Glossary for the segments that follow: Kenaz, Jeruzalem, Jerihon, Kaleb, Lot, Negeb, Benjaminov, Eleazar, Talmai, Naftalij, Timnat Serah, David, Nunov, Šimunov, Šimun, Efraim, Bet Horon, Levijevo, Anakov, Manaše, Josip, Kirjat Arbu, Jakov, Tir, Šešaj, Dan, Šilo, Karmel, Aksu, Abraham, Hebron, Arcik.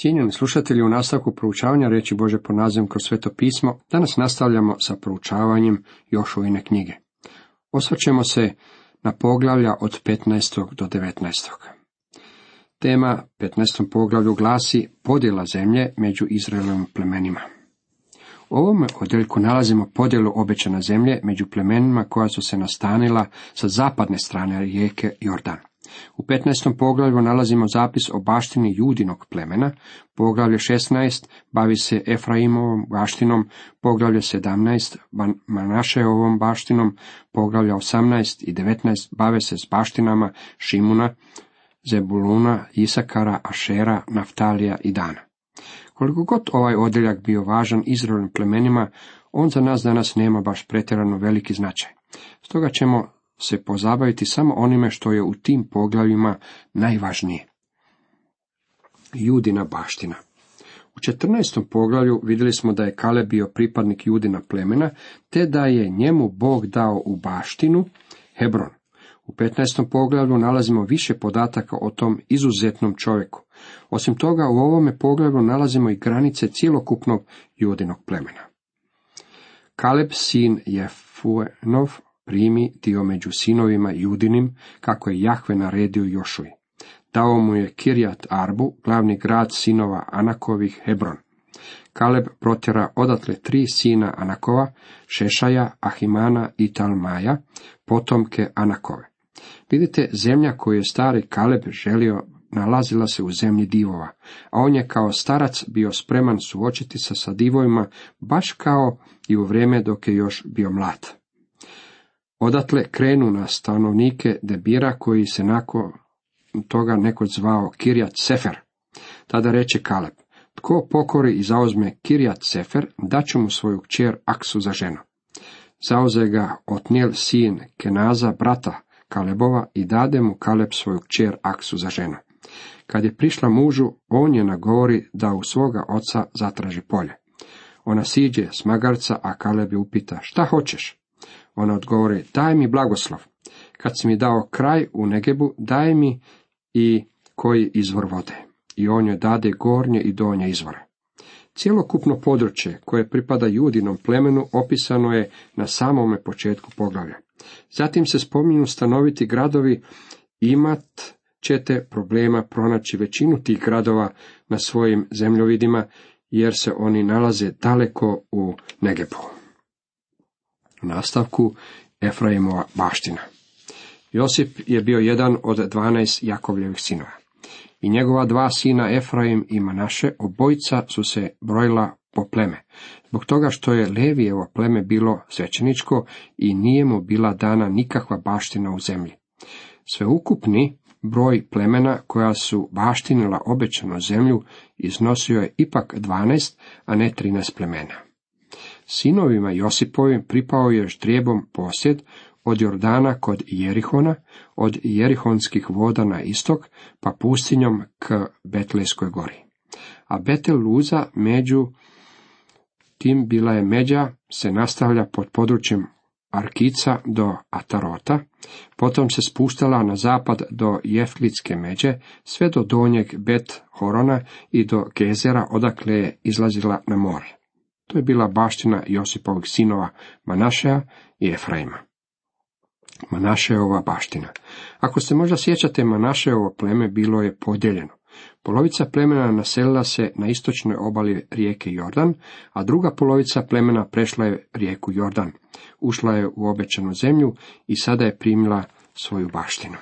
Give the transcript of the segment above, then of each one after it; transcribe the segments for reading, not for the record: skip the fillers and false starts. Cijenjeni slušatelji, u nastavku proučavanja riječi Božje pod nazivom kroz Sveto pismo, danas nastavljamo sa proučavanjem Jošovine knjige. Osvrćemo se na poglavlja od 15. do 19. Tema 15. poglavlju glasi podjela zemlje među Izraelovim plemenima. U ovome odjeljku nalazimo podjelu obećane zemlje među plemenima koja su se nastanila sa zapadne strane rijeke Jordan. U 15. poglavlju nalazimo zapis o baštini Judinog plemena, poglavlje 16 bavi se Efraimovom baštinom, poglavlje 17 Manašeovom baštinom, poglavlja 18 i 19 bave se s baštinama Šimuna, Zebuluna, Isakara, Ašera, Naftalija i Dana. Koliko god ovaj odjeljak bio važan Izraelovim plemenima, on za nas danas nema baš pretjerano veliki značaj. Stoga ćemo se pozabaviti samo onime što je u tim poglavljima najvažnije. Judina baština. U 14. poglavlju vidjeli smo da je Kaleb bio pripadnik Judina plemena, te da je njemu Bog dao u baštinu Hebron. U 15. poglavlju nalazimo više podataka o tom izuzetnom čovjeku. Osim toga, u ovome poglavlju nalazimo i granice cjelokupnog Judinog plemena. Kaleb, sin Jefuenov, primi dio među sinovima Judinim, kako je Jahve naredio Jošui. Dao mu je Kirjat Arbu, glavni grad sinova Anakovih, Hebron. Kaleb protjera odatle 3 sina Anakova, Šešaja, Ahimana i Talmaja, potomke Anakove. Vidite, zemlja koju je stari Kaleb želio nalazila se u zemlji divova, a on je kao starac bio spreman suočiti se sa divovima, baš kao i u vrijeme dok je još bio mlad. Odatle krenu na stanovnike Debira, koji se nakon toga neko zvao Kirjat Sefer. Tada reče Kaleb: tko pokori i zauzme Kirjat Sefer, daću mu svoju kćer Aksu za ženu. Zauze ga Otnijel, sin Kenaza, brata Kalebova, i dade mu Kaleb svoju kćer Aksu za ženu. Kad je prišla mužu, on je nagovori da u svoga oca zatraži polje. Ona siđe s magarca, a Kaleb je upita: šta hoćeš? Ona odgovori: daj mi blagoslov. Kad si mi dao kraj u Negebu, daj mi i koji izvor vode. I on joj dade gornje i donje izvore. Cjelokupno područje koje pripada Judinom plemenu opisano je na samome početku poglavlja. Zatim se spominju stanoviti gradovi. Imat ćete problema pronaći većinu tih gradova na svojim zemljovidima, jer se oni nalaze daleko u Negebu. U nastavku Efraimova baština. Josip je bio jedan od 12 Jakovljevih sinova. I njegova 2 sina Efraim i Manaše, obojica su se brojila po pleme, zbog toga što je Levijevo pleme bilo svećeničko i nije mu bila dana nikakva baština u zemlji. Sveukupni broj plemena koja su baštinila obećanu zemlju iznosio je ipak 12, a ne 13 plemena. Sinovima Josipovim pripao je ždrijebom posjed od Jordana kod Jerihona, od Jerihonskih voda na istok, pa pustinjom k Betlejskoj gori. A Betel luza među tim bila je međa, se nastavlja pod područjem Arkica do Atarota, potom se spuštala na zapad do Jeflitske međe, sve do donjeg Bet Horona i do Gezera, odakle je izlazila na more. To je bila baština Josipovih sinova Manašeja i Efraima. Manašeova baština. Ako se možda sjećate, Manašeovo pleme bilo je podijeljeno. Polovica plemena naselila se na istočnoj obali rijeke Jordan, a druga polovica plemena prešla je rijeku Jordan, ušla je u obećanu zemlju i sada je primila svoju baštinu.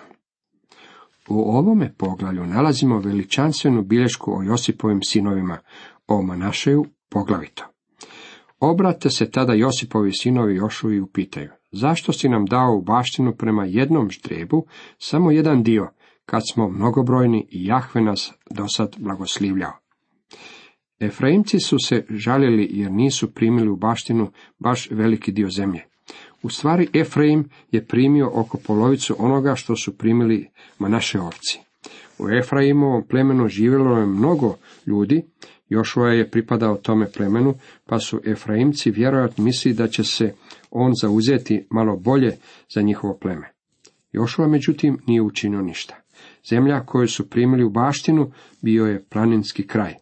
U ovome poglavlju nalazimo veličanstvenu bilješku o Josipovim sinovima, o Manašeju poglavito. Obrate se tada Josipovi sinovi Jošu i upitaju: zašto si nam dao u baštinu prema jednom ždrebu samo jedan dio, kad smo mnogobrojni i Jahve nas dosad blagoslivljao? Efraimci su se žalili jer nisu primili u baštinu baš veliki dio zemlje. U stvari, Efraim je primio oko polovicu onoga što su primili Manašeovci. U Efraimovom plemenu živjelo je mnogo ljudi. Jošua je pripadao tome plemenu, pa su Efraimci vjerojatno mislili da će se on zauzeti malo bolje za njihovo pleme. Jošua, međutim, nije učinio ništa. Zemlja koju su primili u baštinu bio je planinski kraj.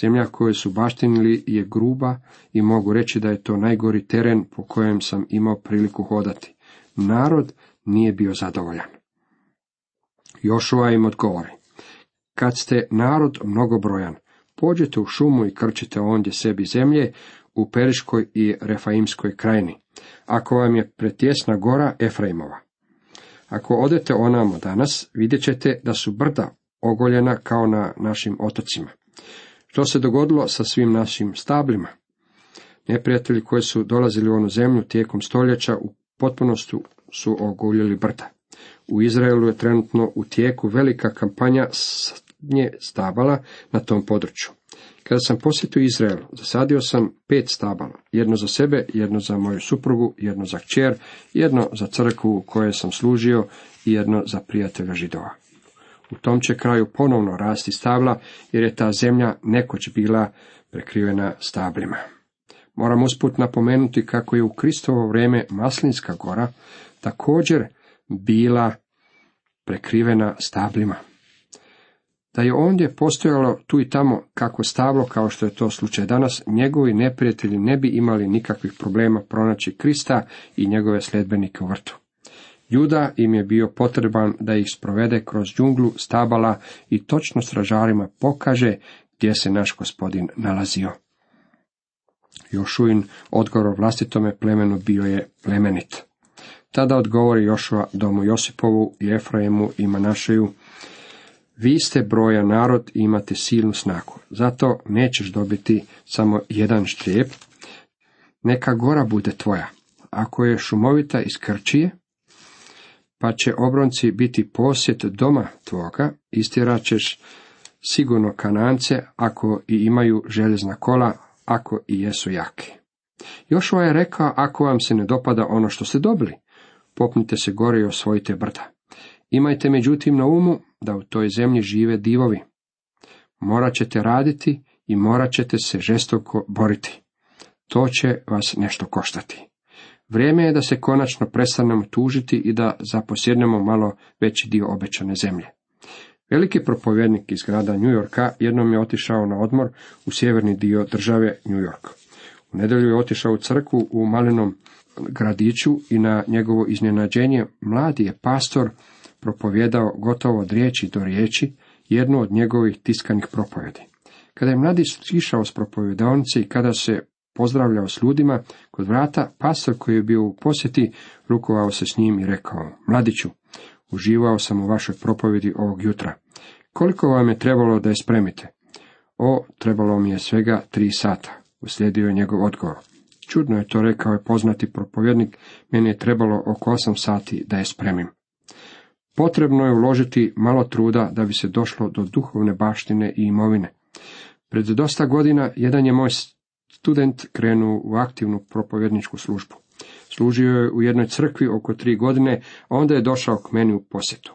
Zemlja koju su baštinili je gruba i mogu reći da je to najgori teren po kojem sam imao priliku hodati. Narod nije bio zadovoljan. Jošua im odgovori: kad ste narod mnogobrojan, pođete u šumu i krčite ondje sebi zemlje u Periškoj i Refaimskoj krajini, ako vam je pretjesna gora Efraimova. Ako odete onamo danas, vidjet ćete da su brda ogoljena kao na našim otocima. Što se dogodilo sa svim našim stablima? Neprijatelji koji su dolazili u onu zemlju tijekom stoljeća u potpunosti su ogoljili brda. U Izraelu je trenutno u tijeku velika kampanja sadnje stabala na tom području. Kada sam posjetio Izrael, zasadio sam 5 stabala, jedno za sebe, jedno za moju suprugu, jedno za kćer, jedno za crkvu u kojoj sam služio i jedno za prijatelja Židova. U tom će kraju ponovno rasti stabla, jer je ta zemlja nekoć bila prekrivena stablima. Moram usput napomenuti kako je u Kristovo vrijeme Maslinska gora također bila prekrivena stablima. Da je ondje postojalo tu i tamo kako stablo, kao što je to slučaj danas, njegovi neprijatelji ne bi imali nikakvih problema pronaći Krista i njegove sljedbenike u vrtu. Juda im je bio potreban da ih sprovede kroz džunglu stabala i točno stražarima pokaže gdje se naš gospodin nalazio. Jošuin odgovor vlastitome plemenu bio je plemenit. Tada odgovori Jošua domu Josipovu i Efraimu i Manašeju: vi ste brojan narod i imate silnu snagu, zato nećeš dobiti samo jedan štrijep. Neka gora bude tvoja, ako je šumovita iskrči je, pa će obronci biti posjet doma tvoga, istjeraćeš sigurno Kanance, ako i imaju željezna kola, ako i jesu jaki. Jošua je rekao: ako vam se ne dopada ono što ste dobili, popnite se gore i osvojite brda. Imajte međutim na umu da u toj zemlji žive divovi. Morat ćete raditi i morat ćete se žestoko boriti. To će vas nešto koštati. Vrijeme je da se konačno prestanemo tužiti i da zaposjednemo malo veći dio obećane zemlje. Veliki propovjednik iz grada New Yorka jednom je otišao na odmor u sjeverni dio države New York. U nedjelju je otišao u crkvu u malenom gradiću i na njegovo iznenađenje mladi je pastor propovjedao gotovo od riječi do riječi jednu od njegovih tiskanih propovjedi. Kada je mladi stišao s propovjedonice i kada se pozdravljao s ljudima kod vrata, pastor koji je bio u posjeti rukovao se s njim i rekao: mladiću, uživao sam u vašoj propovjedi ovog jutra. Koliko vam je trebalo da je spremite? O, trebalo mi je svega 3 sata, uslijedio je njegov odgovor. Čudno je to, rekao je poznati propovjednik, meni je trebalo oko 8 sati da je spremim. Potrebno je uložiti malo truda da bi se došlo do duhovne baštine i imovine. Pred dosta godina jedan je moj student krenuo u aktivnu propovjedničku službu. Služio je u jednoj crkvi oko 3 godine, a onda je došao k meni u posjetu.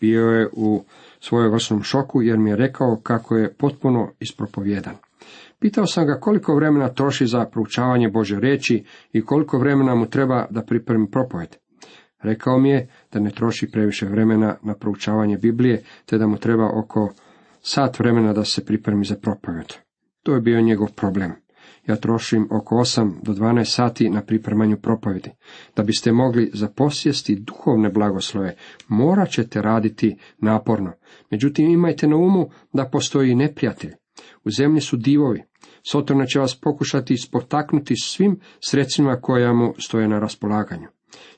Bio je u svojevrsnom šoku jer mi je rekao kako je potpuno ispropovjedan. Pitao sam ga koliko vremena troši za proučavanje Božje riječi i koliko vremena mu treba da pripremi propovjed. Rekao mi je da ne troši previše vremena na proučavanje Biblije, te da mu treba oko sat vremena da se pripremi za propovjed. To je bio njegov problem. Ja trošim oko 8 do 12 sati na pripremanju propovjedi. Da biste mogli zaposjesti duhovne blagoslove, morat ćete raditi naporno. Međutim, imajte na umu da postoji neprijatelj. U zemlji su divovi. Sotona će vas pokušati spotaknuti svim sredstvima koja mu stoje na raspolaganju.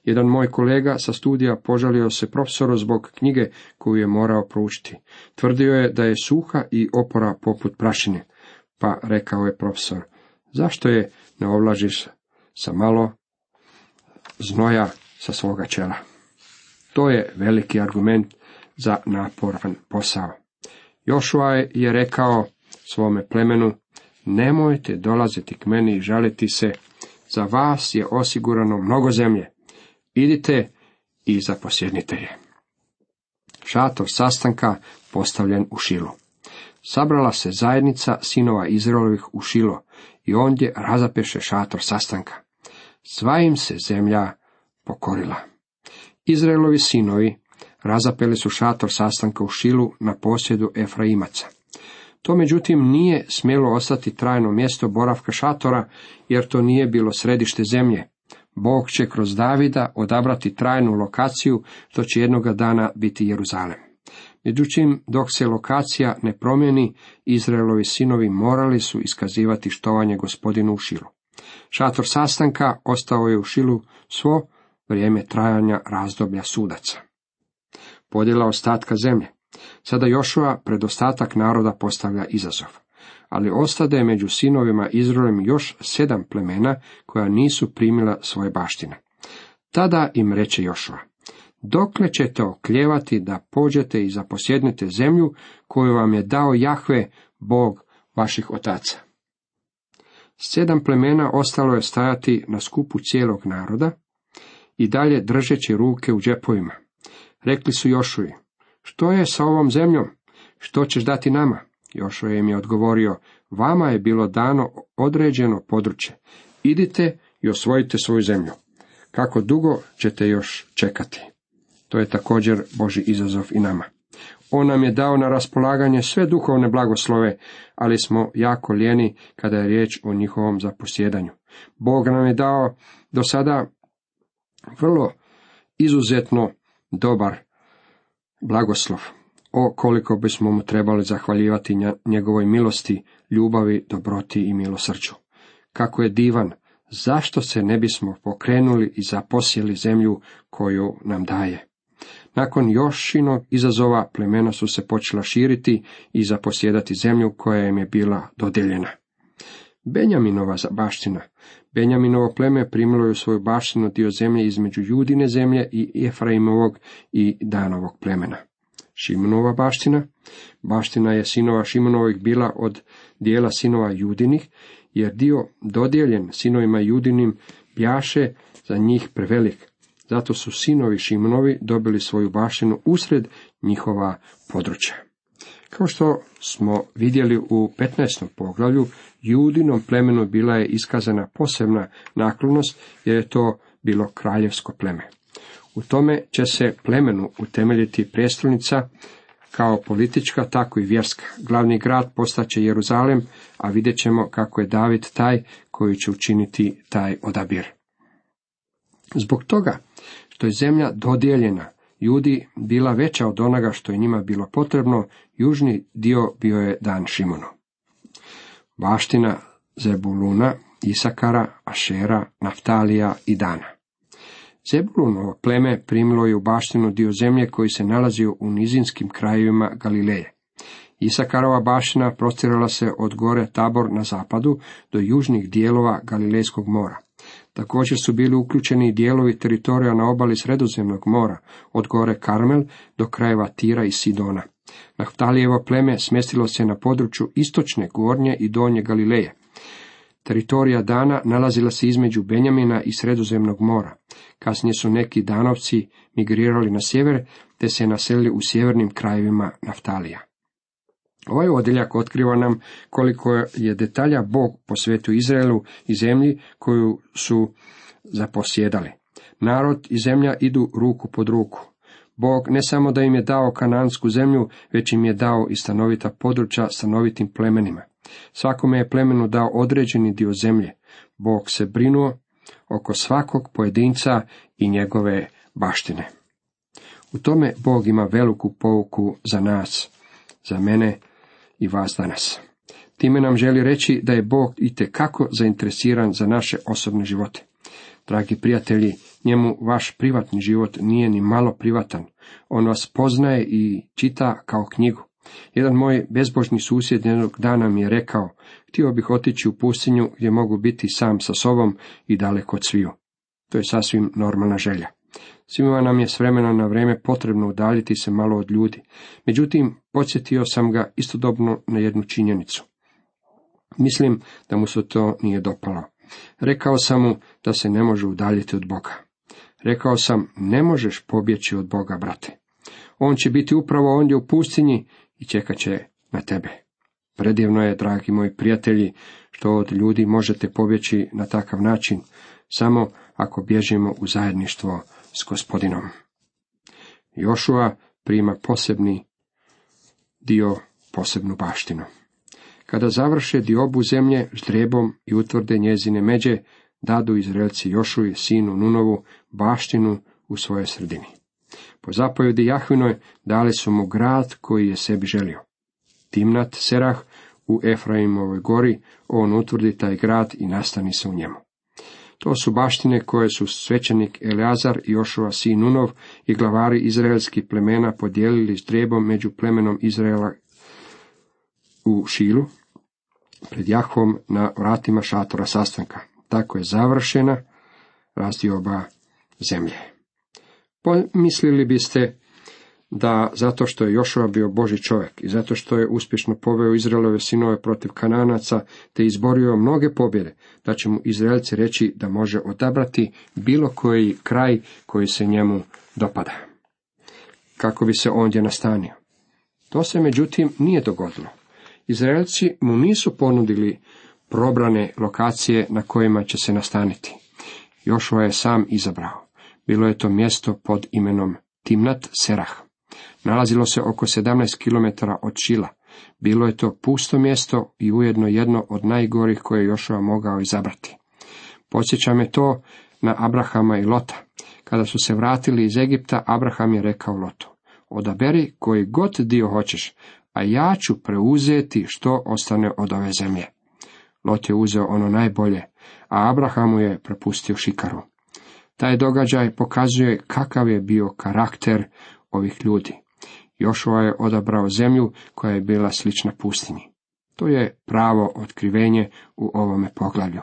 Jedan moj kolega sa studija požalio se profesoru zbog knjige koju je morao proučiti. Tvrdio je da je suha i opora poput prašine. Pa rekao je profesor: zašto je ne ovlažiš sa malo znoja sa svoga čela? To je veliki argument za naporan posao. Jošua je rekao svome plemenu: nemojte dolaziti k meni i žaliti se, za vas je osigurano mnogo zemlje. Idite i zaposjednite je. Šator sastanka postavljen u Šilu. Sabrala se zajednica sinova Izraelovih u Šilo i ondje razapeše šator sastanka. Sva im se zemlja pokorila. Izraelovi sinovi razapeli su šator sastanka u Šilu na posjedu Efraimaca. To međutim nije smjelo ostati trajno mjesto boravka šatora, jer to nije bilo središte zemlje. Bog će kroz Davida odabrati trajnu lokaciju, što će jednoga dana biti Jeruzalem. Međutim, dok se lokacija ne promijeni, Izraelovi sinovi morali su iskazivati štovanje Gospodinu u Šilu. Šator sastanka ostao je u Šilu svo vrijeme trajanja razdoblja sudaca. Podjela ostatka zemlje. Sada Jošua pred ostatak naroda postavlja izazov. Ali ostade među sinovima Izraelom još 7 plemena koja nisu primila svoje baštine. Tada im reče Jošua: dokle ćete oklijevati da pođete i zaposjednete zemlju koju vam je dao Jahve, Bog vaših otaca? 7 plemena ostalo je stajati na skupu cijelog naroda i dalje držeći ruke u džepovima. Rekli su Jošui: što je sa ovom zemljom? Što ćeš dati nama? Jošua im je odgovorio: vama je bilo dano određeno područje. Idite i osvojite svoju zemlju. Kako dugo ćete još čekati? To je također Božji izazov i nama. On nam je dao na raspolaganje sve duhovne blagoslove, ali smo jako lijeni kada je riječ o njihovom zaposjedanju. Bog nam je dao do sada vrlo izuzetno dobar blagoslov. O, koliko bismo mu trebali zahvaljivati njegovoj milosti, ljubavi, dobroti i milosrđu. Kako je divan, zašto se ne bismo pokrenuli i zaposjeli zemlju koju nam daje? Nakon Jošinog izazova, plemena su se počela širiti i zaposjedati zemlju koja im je bila dodijeljena. Benjaminova baština. Benjaminovo pleme primilo je u svoju baštinu dio zemlje između Judine zemlje i Efraimovog i Danovog plemena. Šimunova baština. Baština je sinova Šimunovih bila od dijela sinova Judinih, jer dio dodijeljen sinovima Judinim bjaše za njih prevelik. Zato su sinovi Šimunovi dobili svoju baštinu usred njihova područja. Kao što smo vidjeli u 15. poglavlju, Judinom plemenu bila je iskazana posebna naklonost, jer je to bilo kraljevsko pleme. U tome će se plemenu utemeljiti prijestolnica kao politička, tako i vjerska. Glavni grad postaće Jeruzalem, a vidjet ćemo kako je David taj koji će učiniti taj odabir. Zbog toga što je zemlja dodijeljena Judi bila veća od onoga što je njima bilo potrebno, južni dio bio je dan Šimonu. Baština Zebuluna, Isakara, Ašera, Naftalija i Dana. Zebulonovo pleme primilo je u baštinu dio zemlje koji se nalazio u nizinskim krajevima Galileje. Isakarova baština prostirala se od gore Tabor na zapadu do južnih dijelova Galilejskog mora. Također su bili uključeni dijelovi teritorija na obali Sredozemnog mora, od gore Karmel do krajeva Tira i Sidona. Naftalijevo pleme smjestilo se na području istočne, gornje i donje Galileje. Teritorija Dana nalazila se između Benjamina i Sredozemnog mora. Kasnije su neki Danovci migrirali na sjever, te se naselili u sjevernim krajevima Naftalija. Ovaj odjeljak otkriva nam koliko je detalja Bog posvetio Izraelu i zemlji koju su zaposjedali. Narod i zemlja idu ruku pod ruku. Bog ne samo da im je dao kanansku zemlju, već im je dao i stanovita područja stanovitim plemenima. Svakome je plemenu dao određeni dio zemlje. Bog se brinuo oko svakog pojedinca i njegove baštine. U tome Bog ima veliku pouku za nas, za mene i vas danas. Time nam želi reći da je Bog itekako zainteresiran za naše osobne živote. Dragi prijatelji, njemu vaš privatni život nije ni malo privatan. On vas poznaje i čita kao knjigu. Jedan moj bezbožni susjed jednog dana mi je rekao: htio bih otići u pustinju gdje mogu biti sam sa sobom i daleko od sviju. To je sasvim normalna želja. Svima nam je s vremena na vrijeme potrebno udaljiti se malo od ljudi. Međutim, podsjetio sam ga istodobno na jednu činjenicu. Mislim da mu se to nije dopalo. Rekao sam mu da se ne može udaljiti od Boga. Rekao sam: ne možeš pobjeći od Boga, brate. On će biti upravo ondje u pustinji i čekat će na tebe. Predivno je, dragi moji prijatelji, što od ljudi možete pobjeći na takav način, samo ako bježimo u zajedništvo s Gospodinom. Jošua prima posebnu baštinu. Kada završe diobu zemlje ždrebom i utvrde njezine međe, dadu Izraelci Jošuji, sinu Nunovu, baštinu u svojoj sredini. Po zapovjedi Jahvinoj dali su mu grad koji je sebi želio. Timnat Serah u Efraimovoj gori, on utvrdi taj grad i nastani se u njemu. To su baštine koje su svećenik Eleazar i Jošova sin Nunov i glavari izraelskih plemena podijelili ždrijebom među plemenom Izraela u Šilu, pred Jahvom na vratima šatora sastanka. Tako je završena razdioba zemlje. Pomislili biste da zato što je Jošua bio Božji čovjek i zato što je uspješno poveo Izraelove sinove protiv Kananaca te izborio mnoge pobjede, da će mu Izraelci reći da može odabrati bilo koji kraj koji se njemu dopada, kako bi se ondje nastanio. To se međutim nije dogodilo. Izraelci mu nisu ponudili probrane lokacije na kojima će se nastaniti. Jošua je sam izabrao. Bilo je to mjesto pod imenom Timnat Serah. Nalazilo se oko 17 km od Šila. Bilo je to pusto mjesto i ujedno jedno od najgorih koje je Jošua mogao izabrati. Podsjeća me to na Abrahama i Lota. Kada su se vratili iz Egipta, Abraham je rekao Lotu: odaberi koji god dio hoćeš, a ja ću preuzeti što ostane od ove zemlje. Lot je uzeo ono najbolje, a Abrahamu je prepustio šikaru. Taj događaj pokazuje kakav je bio karakter ovih ljudi. Jošua je odabrao zemlju koja je bila slična pustinji. To je pravo otkrivenje u ovome poglavlju.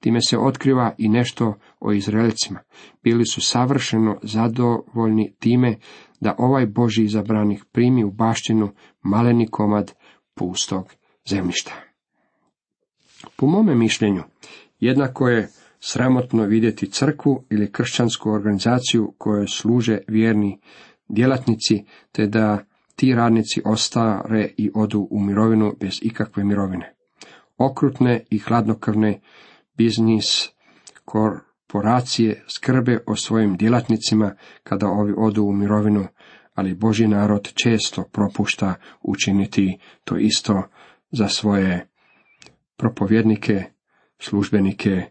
Time se otkriva i nešto o Izraelcima. Bili su savršeno zadovoljni time da ovaj Božji izabranih primi u baštinu maleni komad pustog zemljišta. Po mome mišljenju, jednako je sramotno vidjeti crkvu ili kršćansku organizaciju kojoj služe vjerni djelatnici, te da ti radnici ostare i odu u mirovinu bez ikakve mirovine. Okrutne i hladnokrvne biznis korporacije skrbe o svojim djelatnicima kada ovi odu u mirovinu, ali Božji narod često propušta učiniti to isto za svoje propovjednike, službenike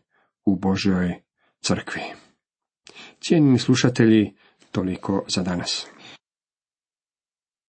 u Božjoj crkvi. Cijenjeni slušatelji, toliko za danas.